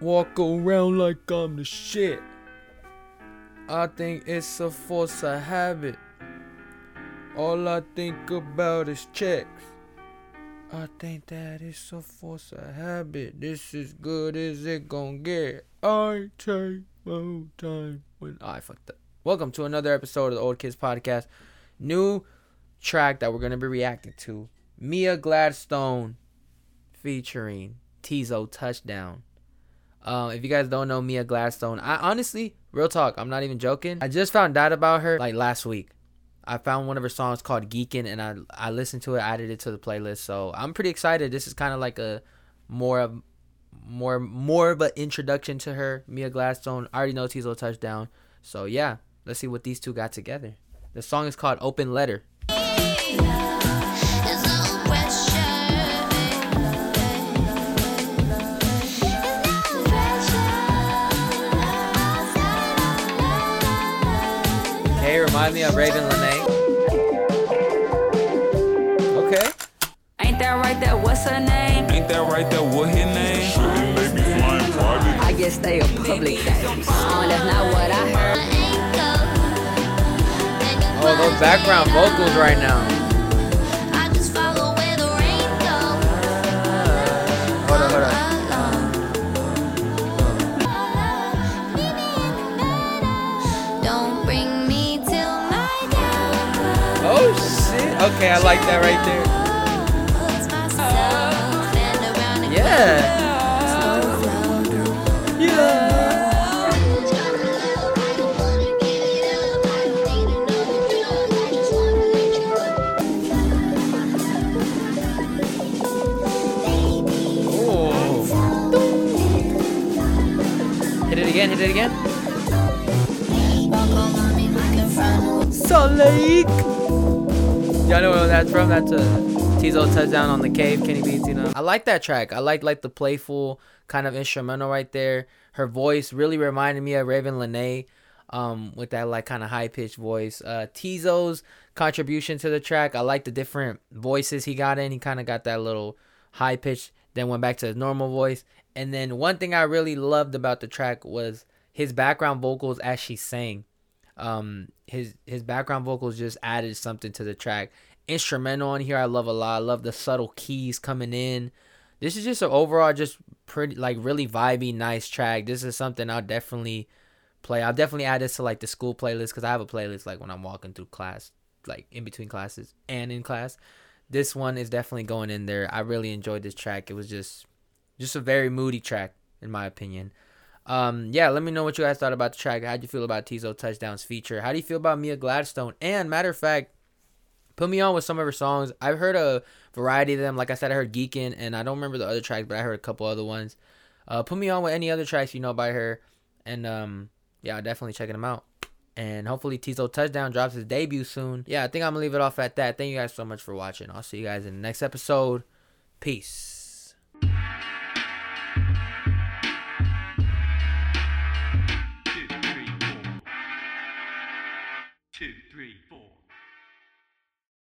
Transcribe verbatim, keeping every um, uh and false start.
walk around like I'm the shit. I think it's a force of habit. All I think about is checks. I think that it's a force of habit. This is good as it gon' get. I take my time when I fucked up. Welcome to another episode of the Old Kids Podcast. New track that we're gonna be reacting to. Mia Gladstone featuring Teezo Touchdown. Um, if you guys don't know Mia Gladstone, I honestly, real talk, I'm not even joking. I just found out about her like last week. I found one of her songs called Geekin', and I I listened to it, added it to the playlist. So I'm pretty excited. This is kind of like a more of more more of an introduction to her, Mia Gladstone. I already know Teezo Touchdown. So yeah, let's see what these two got together. The song is called Open Letter. Remind me of Ravyn Lenae. Okay. Ain't that right that what's her name? Ain't that right that what her name? Shouldn't they be flying private? I guess they are public things. Oh, that's not what I heard. Oh, those background vocals right now. I just follow where the rain goes. Hold on, hold on. Okay, I like that right there. Yeah. Yeah. Ooh. Hit it again, hit it again. Salt Lake. Y'all know where that's from? That's a Teezo Touchdown on the Cave, Kenny Beats, you know. I like that track. I like like the playful kind of instrumental right there. Her voice really reminded me of Ravyn Lenae, um, with that like kind of high pitched voice. Uh, Teezo's contribution to the track, I like the different voices he got in. He kind of got that little high pitch, then went back to his normal voice. And then one thing I really loved about the track was his background vocals as she sang. Um, his his background vocals just added something to the track. Instrumental on here, I love a lot. I love the subtle keys coming in. This is just an overall just pretty like really vibey, nice track. This is something I'll definitely play. I'll definitely add this to like the school playlist because I have a playlist like when I'm walking through class, like in between classes and in class. This one is definitely going in there. I really enjoyed this track. It was just just a very moody track in my opinion. Um, yeah, let me know what you guys thought about the track. How'd you feel about Teezo Touchdown's feature? How do you feel about Mia Gladstone? And matter of fact, put me on with some of her songs. I've heard a variety of them. Like I said, I heard Geekin', and I don't remember the other tracks, but I heard a couple other ones. Uh, put me on with any other tracks you know by her. And, um, yeah, definitely checking them out. And hopefully Teezo Touchdown drops his debut soon. Yeah, I think I'm going to leave it off at that. Thank you guys so much for watching. I'll see you guys in the next episode. Peace.